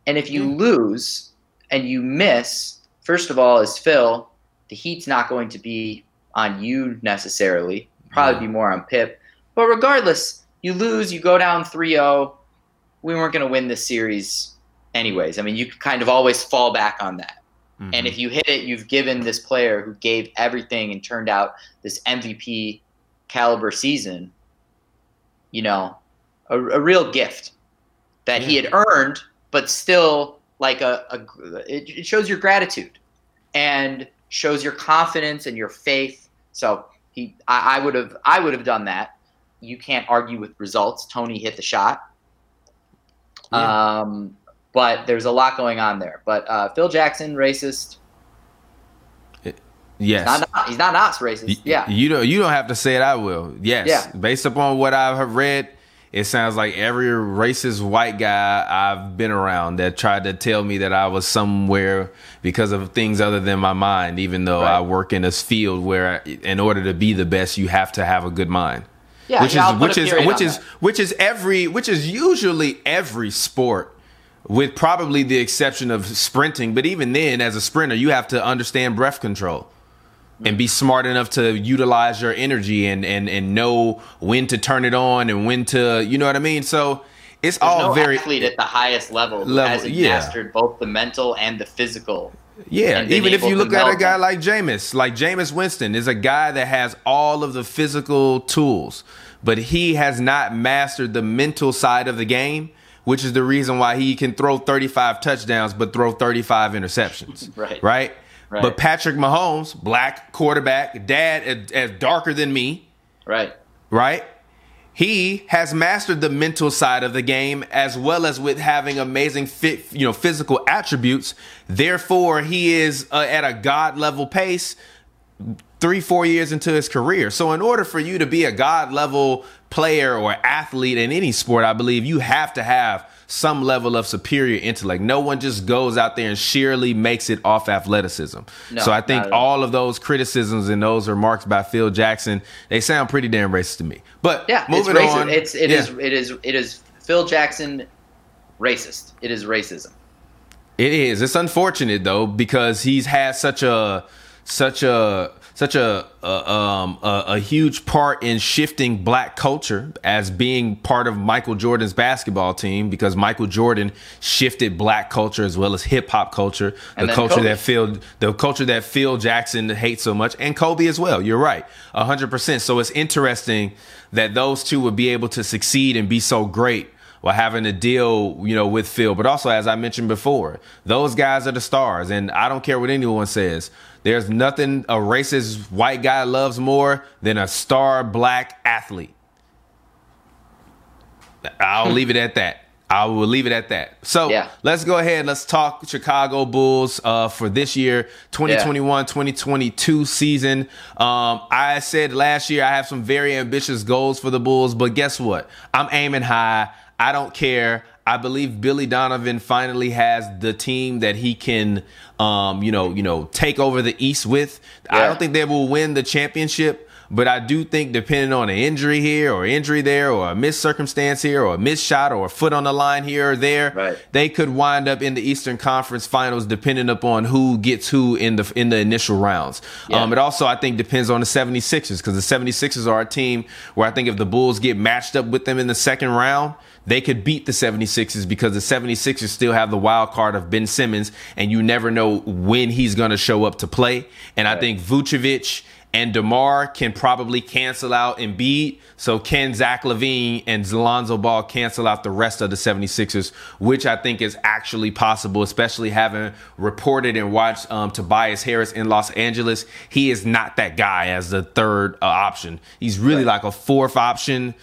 And if you mm-hmm. lose and you miss, first of all, as Phil, the heat's not going to be on you necessarily. Probably be more on Pip. But regardless, you lose, you go down three oh. We weren't going to win this series anyways. I mean, you kind of always fall back on that. Mm-hmm. And if you hit it, you've given this player who gave everything and turned out this M V P caliber season, you know, a, a real gift that yeah. he had earned, but still like a, a it, it shows your gratitude and shows your confidence and your faith. So He, I, I would have, I would have done that. You can't argue with results. Tony hit the shot, yeah. um, but there's a lot going on there. But uh, Phil Jackson, racist. It, yes, he's not, not, he's not not racist. Y- yeah, you don't, you don't have to say it. I will. Yes, yeah. Based upon what I've read, it sounds like every racist white guy I've been around that tried to tell me that I was somewhere because of things other than my mind, even though right. I work in this field where I, in order to be the best, you have to have a good mind, yeah, which yeah, is, which is, which is, that. which is every, which is usually every sport with probably the exception of sprinting. But even then, as a sprinter, you have to understand breath control. And be smart enough to utilize your energy and, and, and know when to turn it on and when to, you know what I mean? So it's There's all no very athlete at the highest level, level has yeah. mastered both the mental and the physical. Yeah. Even if you look at a guy them. like Jameis, like Jameis Winston is a guy that has all of the physical tools, but he has not mastered the mental side of the game, which is the reason why he can throw thirty-five touchdowns, but throw thirty-five interceptions. right. Right. Right. But Patrick Mahomes, black quarterback, dad as darker than me. Right. Right. He has mastered the mental side of the game as well as with having amazing fit, you know, physical attributes. Therefore, he is uh, at a God level pace three, four years into his career. So in order for you to be a God level player or athlete in any sport, I believe you have to have some level of superior intellect. No one just goes out there and sheerly makes it off athleticism. No, so I think all of those criticisms and those remarks by Phil Jackson, they sound pretty damn racist to me. But yeah, moving it's on, it's it yeah. is it is it is Phil Jackson racist. It is racism. It is. It's unfortunate though because he's had such a such a such a a, um, a a huge part in shifting black culture as being part of Michael Jordan's basketball team, because Michael Jordan shifted black culture as well as hip hop culture, the culture Kobe. that Phil the culture that Phil Jackson hates so much, and Kobe as well. You're right, a hundred percent. So it's interesting that those two would be able to succeed and be so great while having to deal, you know, with Phil. But also, as I mentioned before, those guys are the stars, and I don't care what anyone says. There's nothing a racist white guy loves more than a star black athlete. I'll leave it at that. I will leave it at that. So yeah. let's go ahead. Let's talk Chicago Bulls uh, for this year, twenty twenty-one twenty twenty-two season. Um, I said last year I have some very ambitious goals for the Bulls, but guess what? I'm aiming high. I don't care. I believe Billy Donovan finally has the team that he can, um, you know, you know, take over the East with. Yeah. I don't think they will win the championship, But I do think, depending on an injury here or injury there or a missed circumstance here or a missed shot or a foot on the line here or there, right. they could wind up in the Eastern Conference Finals depending upon who gets who in the in the initial rounds. Yeah. Um, it also, I think, depends on the seventy-sixers, because the seventy-sixers are a team where I think if the Bulls get matched up with them in the second round, they could beat the seventy-sixers, because the seventy-sixers still have the wild card of Ben Simmons, and you never know when he's going to show up to play. And right. I think Vucevic and DeMar can probably cancel out Embiid. So can Zach Levine and Lonzo Ball cancel out the rest of the seventy-sixers, which I think is actually possible, especially having reported and watched um, Tobias Harris in Los Angeles. He is not that guy as the third uh, option. He's really right. like a fourth option.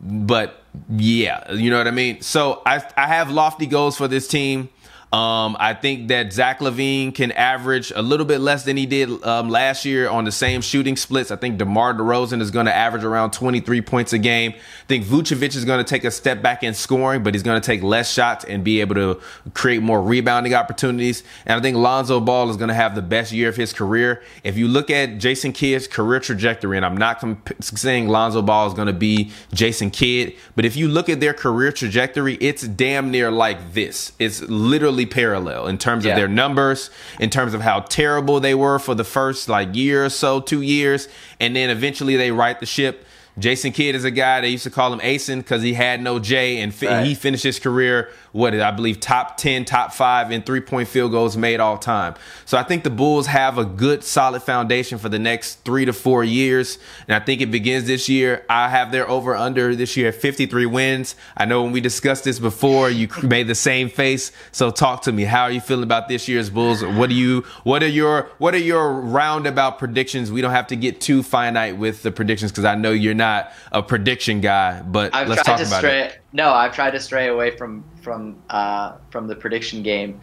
But, yeah, you know what I mean? So I, I have lofty goals for this team. Um, I think that Zach Levine can average a little bit less than he did um, last year on the same shooting splits. I think DeMar DeRozan is going to average around twenty-three points a game. I think Vucevic is going to take a step back in scoring, but he's going to take less shots and be able to create more rebounding opportunities. And I think Lonzo Ball is going to have the best year of his career. If you look at Jason Kidd's career trajectory, and I'm not comp- saying Lonzo Ball is going to be Jason Kidd, but if you look at their career trajectory, it's damn near like this. It's literally parallel in terms yeah. of their numbers, in terms of how terrible they were for the first like year or so, two years, and then eventually they right the ship. Jason Kidd is a guy, they used to call him Asen because he had no J, and fi- right. he finished his career, what I believe, top ten, top five in three-point field goals made all time. So I think the Bulls have a good, solid foundation for the next three to four years, and I think it begins this year. I have their over-under this year at fifty-three wins. I know when we discussed this before, you made the same face. So talk to me. How are you feeling about this year's Bulls? What do you? What are your? What are your roundabout predictions? We don't have to get too finite with the predictions, because I know you're not a prediction guy, but I've let's tried talk to about stray, it. No, I've tried to stray away from from uh, from the prediction game.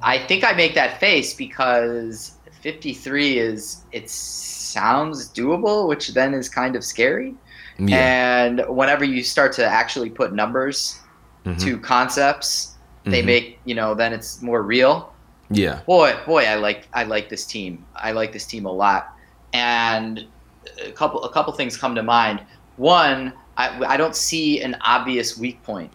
I think I make that face because fifty-three is it sounds doable, which then is kind of scary. Yeah. And whenever you start to actually put numbers mm-hmm. to concepts, they mm-hmm. make you know then it's more real. Yeah. Boy, boy, I like I like this team. I like this team a lot, and. A couple, a couple things come to mind. One, I, I don't see an obvious weak point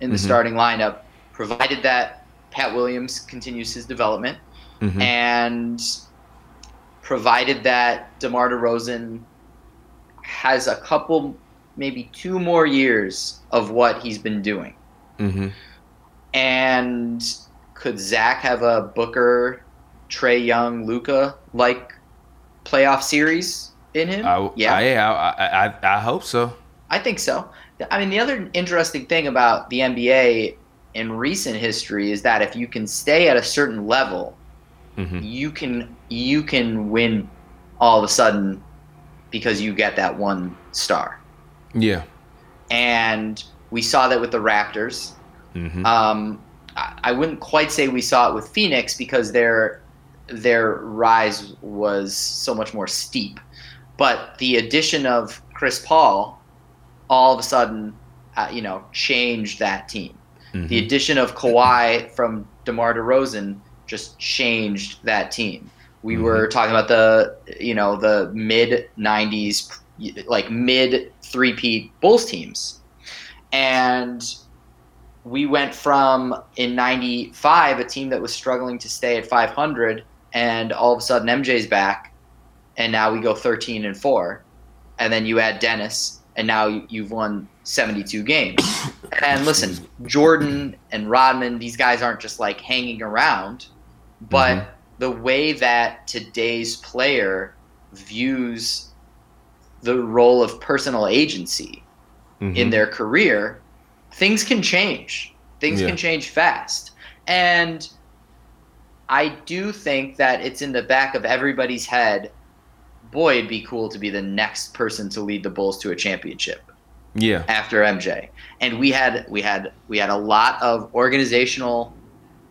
in the mm-hmm. starting lineup, provided that Pat Williams continues his development, mm-hmm. and provided that DeMar DeRozan has a couple, maybe two more years of what he's been doing. Mm-hmm. And could Zach have a Booker, Trae Young, Luka like playoff series? In him? I, yeah, I, I, I, I hope so. I think so. I mean, the other interesting thing about the N B A in recent history is that if you can stay at a certain level, mm-hmm. you can you can win all of a sudden because you get that one star. Yeah. And we saw that with the Raptors. Mm-hmm. Um, I, I wouldn't quite say we saw it with Phoenix because their their rise was so much more steep. But the addition of Chris Paul all of a sudden, uh, you know, changed that team. Mm-hmm. The addition of Kawhi from DeMar DeRozan just changed that team. We mm-hmm. were talking about the, you know, the mid nineties, like mid three-peat Bulls teams. And we went from, in ninety-five, a team that was struggling to stay at five hundred, and all of a sudden M J's back. And now we go thirteen and four, and then you add Dennis, and now you've won seventy-two games. And listen, Jordan and Rodman, these guys aren't just like hanging around, but mm-hmm. the way that today's player views the role of personal agency mm-hmm. in their career, things can change. Things yeah. can change fast. And I do think that it's in the back of everybody's head, boy, it'd be cool to be the next person to lead the Bulls to a championship. Yeah. After M J. And we had we had we had a lot of organizational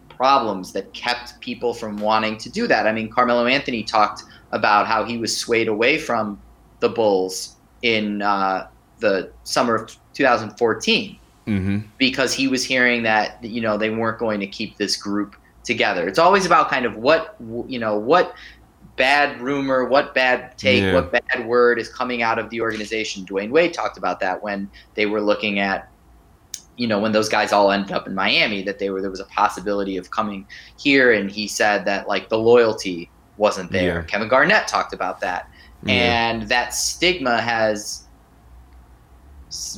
problems that kept people from wanting to do that. I mean, Carmelo Anthony talked about how he was swayed away from the Bulls in uh, the summer of two thousand fourteen mm-hmm. because he was hearing that, you know, they weren't going to keep this group together. It's always about kind of what, you know, what bad rumor, what bad take, yeah. what bad word is coming out of the organization. Dwyane Wade talked about that when they were looking at, you know, when those guys all ended up in Miami, that they were, there was a possibility of coming here. And he said that, like, the loyalty wasn't there. Yeah. Kevin Garnett talked about that. Yeah. And that stigma has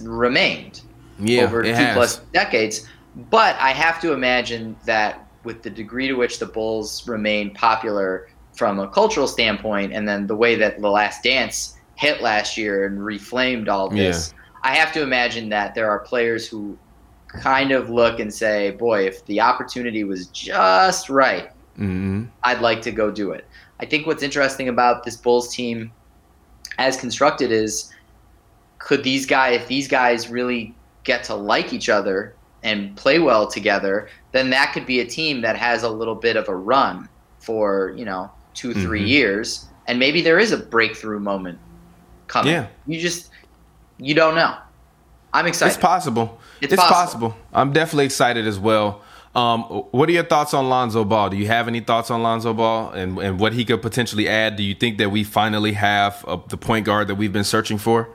remained yeah, over two has. plus decades. But I have to imagine that with the degree to which the Bulls remain popular from a cultural standpoint, and then the way that The Last Dance hit last year and reflamed all this, yeah. I have to imagine that there are players who kind of look and say, boy, if the opportunity was just right, mm-hmm. I'd like to go do it. I think what's interesting about this Bulls team as constructed is, could these guys, if these guys really get to like each other and play well together, then that could be a team that has a little bit of a run for, you know, two, three mm-hmm. years. And maybe there is a breakthrough moment coming. Yeah. You just, you don't know. I'm excited. It's possible. It's, it's possible. possible. I'm definitely excited as well. Um, what are your thoughts on Lonzo Ball? Do you have any thoughts on Lonzo Ball and, and what he could potentially add? Do you think that we finally have a, the point guard that we've been searching for?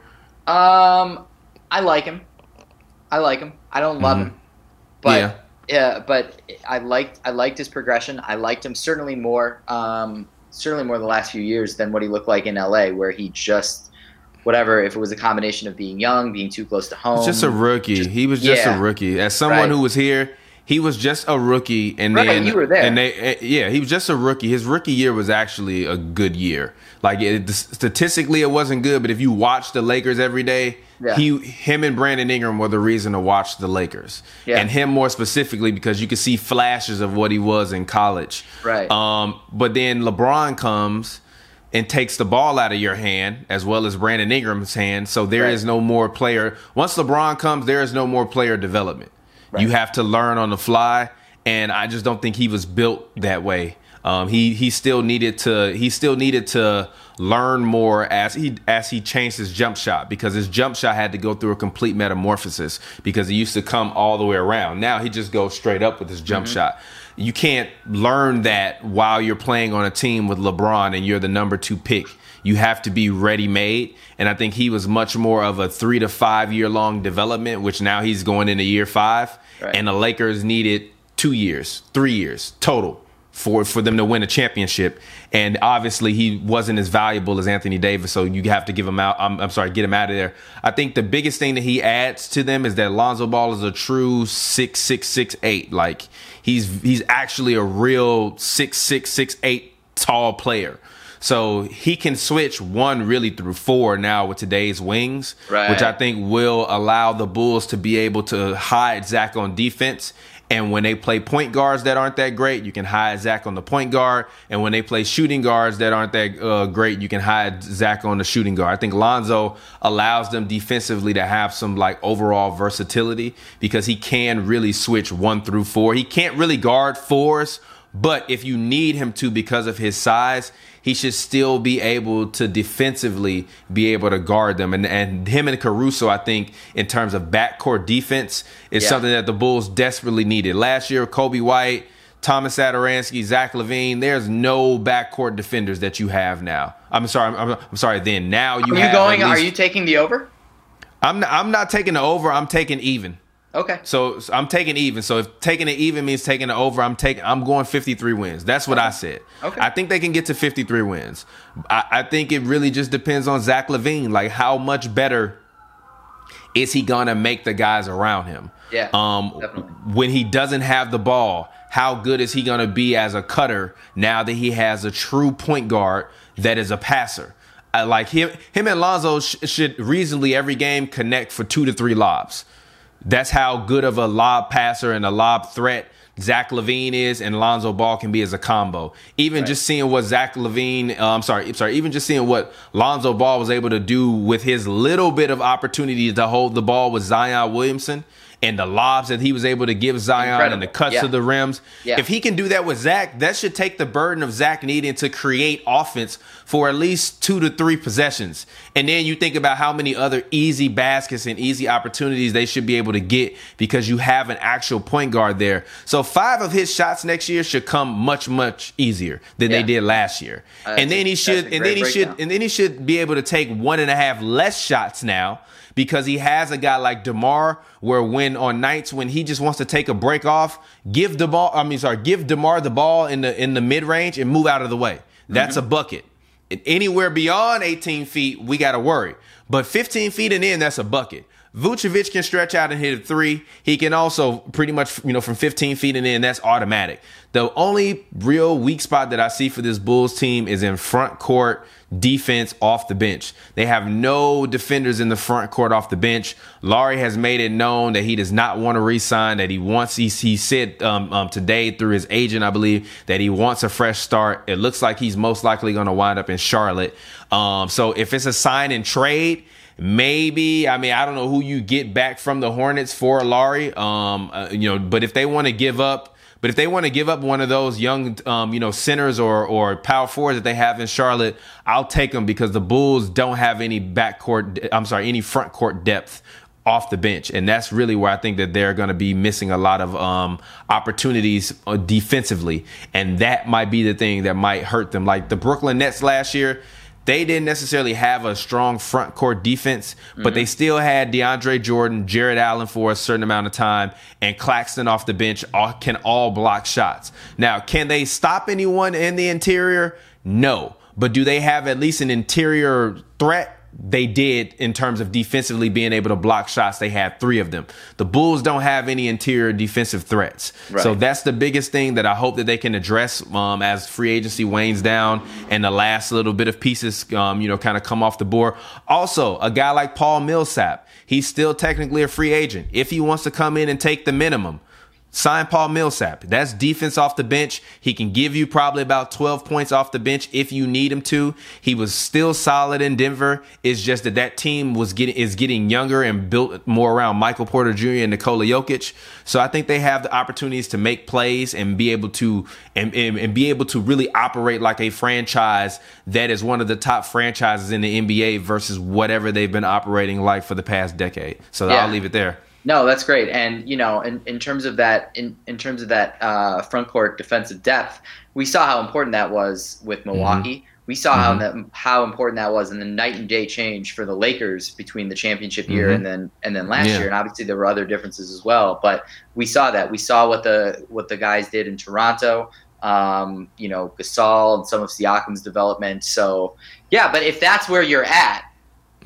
Um, I like him. I like him. I don't love mm-hmm. him, but yeah. yeah, but I liked I liked his progression. I liked him certainly more, um, certainly more the last few years than what he looked like in L A, where he just whatever. If it was a combination of being young, being too close to home, it's just a rookie. Just, he was just yeah. a rookie. As someone right. who was here. He was just a rookie, and right, then you were there. And they, yeah, he was just a rookie. His rookie year was actually a good year. Like it, statistically, it wasn't good, but if you watch the Lakers every day, yeah. he, him, and Brandon Ingram were the reason to watch the Lakers, yeah. and him more specifically because you could see flashes of what he was in college. Right. Um. But then LeBron comes and takes the ball out of your hand as well as Brandon Ingram's hand. So there right. is no more player. Once LeBron comes, there is no more player development. Right. You have to learn on the fly, and I just don't think he was built that way. Um, he he still needed to he still needed to learn more as he as he changed his jump shot, because his jump shot had to go through a complete metamorphosis because he used to come all the way around. Now he just goes straight up with his jump mm-hmm. shot. You can't learn that while you're playing on a team with LeBron and you're the number two pick. You have to be ready-made, and I think he was much more of a three- to five-year-long development, which now he's going into year five, right. and the Lakers needed two years, three years total for, for them to win a championship, and obviously he wasn't as valuable as Anthony Davis, so you have to give him out. I'm, I'm sorry, get him out of there. I think the biggest thing that he adds to them is that Lonzo Ball is a true six six six eight. Like he's he's actually a real six six six eight tall player. So he can switch one really through four now with today's wings, right. which I think will allow the Bulls to be able to hide Zach on defense. And when they play point guards that aren't that great, you can hide Zach on the point guard. And when they play shooting guards that aren't that uh, great, you can hide Zach on the shooting guard. I think Lonzo allows them defensively to have some like overall versatility because he can really switch one through four. He can't really guard fours, but if you need him to because of his size, he should still be able to defensively be able to guard them. And and him and Caruso, I think, in terms of backcourt defense, is yeah. something that the Bulls desperately needed. Last year, Kobe White, Thomas Satoransky, Zach Levine, there's no backcourt defenders that you have now. I'm sorry. I'm, I'm sorry. Then now you are you have going? Least, are you taking the over? I'm not, I'm not taking the over. I'm taking even. Okay. So, so I'm taking even. So if taking it even means taking it over, I'm taking. I'm going fifty-three wins. That's what okay. I said. Okay. I think they can get to fifty-three wins. I, I think it really just depends on Zach LaVine. Like, how much better is he gonna make the guys around him? Yeah. Um, definitely. When he doesn't have the ball, how good is he gonna be as a cutter now that he has a true point guard that is a passer? I like him. Him and Lonzo sh- should reasonably every game connect for two to three lobs. That's how good of a lob passer and a lob threat Zach LaVine is, and Lonzo Ball can be as a combo. Even right. just seeing what Zach LaVine, uh, I'm sorry, I'm sorry, even just seeing what Lonzo Ball was able to do with his little bit of opportunity to hold the ball with Zion Williamson and the lobs that he was able to give Zion Incredible. and the cuts yeah. to the rims. Yeah. If he can do that with Zach, that should take the burden of Zach needing to create offense for at least two to three possessions. And then you think about how many other easy baskets and easy opportunities they should be able to get because you have an actual point guard there. So five of his shots next year should come much, much easier than yeah. they did last year. Uh, and then he should and then he should now. and then he should be able to take one and a half less shots now, because he has a guy like DeMar, where when on nights when he just wants to take a break off, give the ball, I mean, sorry, give DeMar the ball in the in the mid range and move out of the way. That's mm-hmm. a bucket. And anywhere beyond eighteen feet, we got to worry. But fifteen feet and in, that's a bucket. Vucevic can stretch out and hit a three. He can also pretty much, you know, from fifteen feet and in, that's automatic. The only real weak spot that I see for this Bulls team is in front court defense off the bench. They have no defenders in the front court off the bench. Laurie has made it known that he does not want to re-sign, that he wants, he, he said um, um, today through his agent, I believe, that he wants a fresh start. It looks like he's most likely going to wind up in Charlotte. Um, so if it's a sign and trade, maybe, I mean, I don't know who you get back from the Hornets for Laurie, um, uh, you know, but if they want to give up, but if they want to give up one of those young, um, you know, centers or or power forwards that they have in Charlotte, I'll take them, because the Bulls don't have any backcourt, I'm sorry, any front court depth off the bench. And that's really where I think that they're going to be missing a lot of um, opportunities defensively. And that might be the thing that might hurt them. Like the Brooklyn Nets last year, they didn't necessarily have a strong front court defense, but mm-hmm. they still had DeAndre Jordan, Jared Allen for a certain amount of time, and Claxton off the bench all, can all block shots. Now, can they stop anyone in the interior? No. But do they have at least an interior threat? They did, in terms of defensively being able to block shots. They had three of them. The Bulls don't have any interior defensive threats. Right. So that's the biggest thing that I hope that they can address um, as free agency wanes down and the last little bit of pieces, um, you know, kind of come off the board. Also, a guy like Paul Millsap, he's still technically a free agent. If he wants to come in and take the minimum, sign Paul Millsap. That's defense off the bench. He can give you probably about twelve points off the bench if you need him to. He was still solid in Denver. It's just that that team was getting is getting younger and built more around Michael Porter Junior and Nikola Jokic. So I think they have the opportunities to make plays and be able to and, and, and be able to really operate like a franchise that is one of the top franchises in the N B A versus whatever they've been operating like for the past decade. So yeah. I'll leave it there. No, that's great. And, you know, in, in terms of that, in, in terms of that uh, front court defensive depth, we saw how important that was with Milwaukee. Mm-hmm. We saw mm-hmm. how that, how important that was in the night and day change for the Lakers between the championship year mm-hmm. and then and then last yeah. year. And obviously there were other differences as well, but we saw that. We saw what the what the guys did in Toronto. Um, you know, Gasol and some of Siakam's development. So yeah, but if that's where you're at,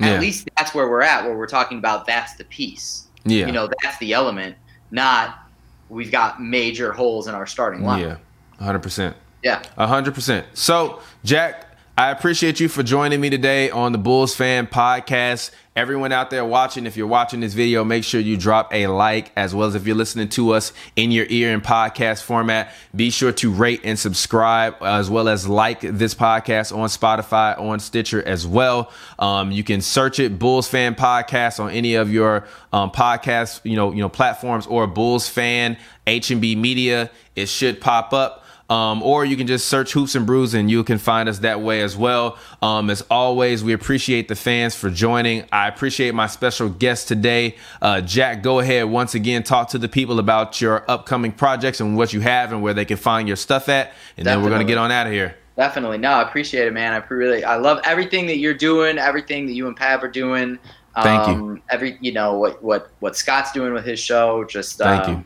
yeah. at least that's where we're at, where we're talking about that's the piece. Yeah. You know, that's the element, not we've got major holes in our starting lineup. Yeah, one hundred percent. Yeah. one hundred percent. So, Jack, I appreciate you for joining me today on the Bulls Fan Podcast. Everyone out there watching, if you're watching this video, make sure you drop a like, as well as if you're listening to us in your ear in podcast format, be sure to rate and subscribe, as well as like this podcast on Spotify, on Stitcher as well. Um, you can search it, Bulls Fan Podcast, on any of your um, podcast, you know, you know, platforms, or Bulls Fan H and B Media. It should pop up. Um, or you can just search Hoops and Brews and you can find us that way as well. Um, as always, we appreciate the fans for joining. I appreciate my special guest today. Uh, Jack, go ahead. Once again, talk to the people about your upcoming projects and what you have and where they can find your stuff at. And Definitely. Then we're going to get on out of here. Definitely. No, I appreciate it, man. I really, I love everything that you're doing, everything that you and Pav are doing. Um, Thank you. Every, you know, what, what, what Scott's doing with his show. Just, um, Thank you.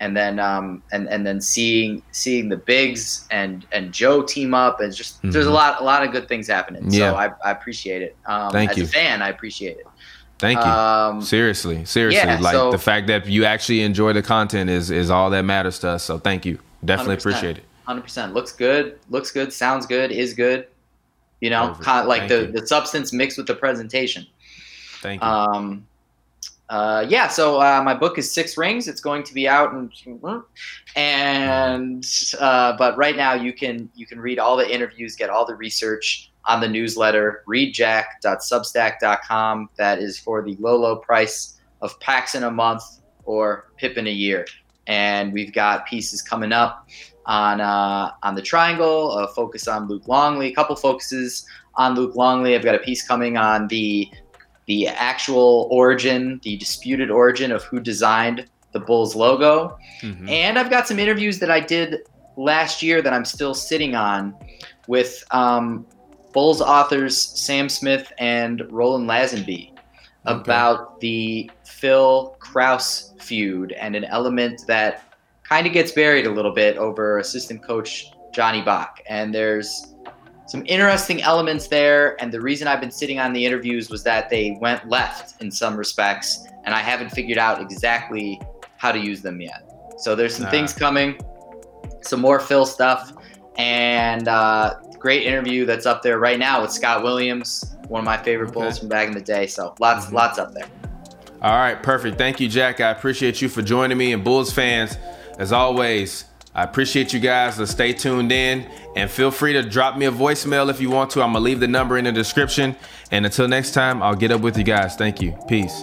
And then, um, and and then seeing seeing the Bigs and, and Joe team up, and just mm-hmm. there's a lot a lot of good things happening. Yeah. So I, I appreciate it. Um, Thank as you. As a fan, I appreciate it. Thank you. Um, seriously, seriously, yeah, like so, the fact that you actually enjoy the content is is all that matters to us. So thank you. Definitely appreciate it. one hundred percent. Looks good. Looks good. Sounds good. Is good. You know, kind of like the, the substance mixed with the presentation. Thank you. Um, Uh, yeah, so uh, my book is Six Rings. It's going to be out, and and uh, but right now you can you can read all the interviews, get all the research on the newsletter, read jack dot substack dot com. That is for the low low price of PAX in a month, or Pippen a year. And we've got pieces coming up on uh, on the triangle, a focus on Luke Longley, a couple focuses on Luke Longley. I've got a piece coming on the the actual origin, the disputed origin of who designed the Bulls logo. Mm-hmm. And I've got some interviews that I did last year that I'm still sitting on with um, Bulls authors Sam Smith and Roland Lazenby about okay. the Phil Krause feud and an element that kind of gets buried a little bit over assistant coach Johnny Bach. And there's some interesting elements there. And the reason I've been sitting on the interviews was that they went left in some respects, and I haven't figured out exactly how to use them yet. So there's some uh, things coming, some more Phil stuff, and uh, great interview that's up there right now with Scott Williams, one of my favorite okay. Bulls from back in the day. So lots, mm-hmm. lots up there. All right, perfect. Thank you, Jack. I appreciate you for joining me. And Bulls fans, as always, I appreciate you guys. Let's stay tuned in and feel free to drop me a voicemail if you want to. I'm going to leave the number in the description. And until next time, I'll get up with you guys. Thank you. Peace.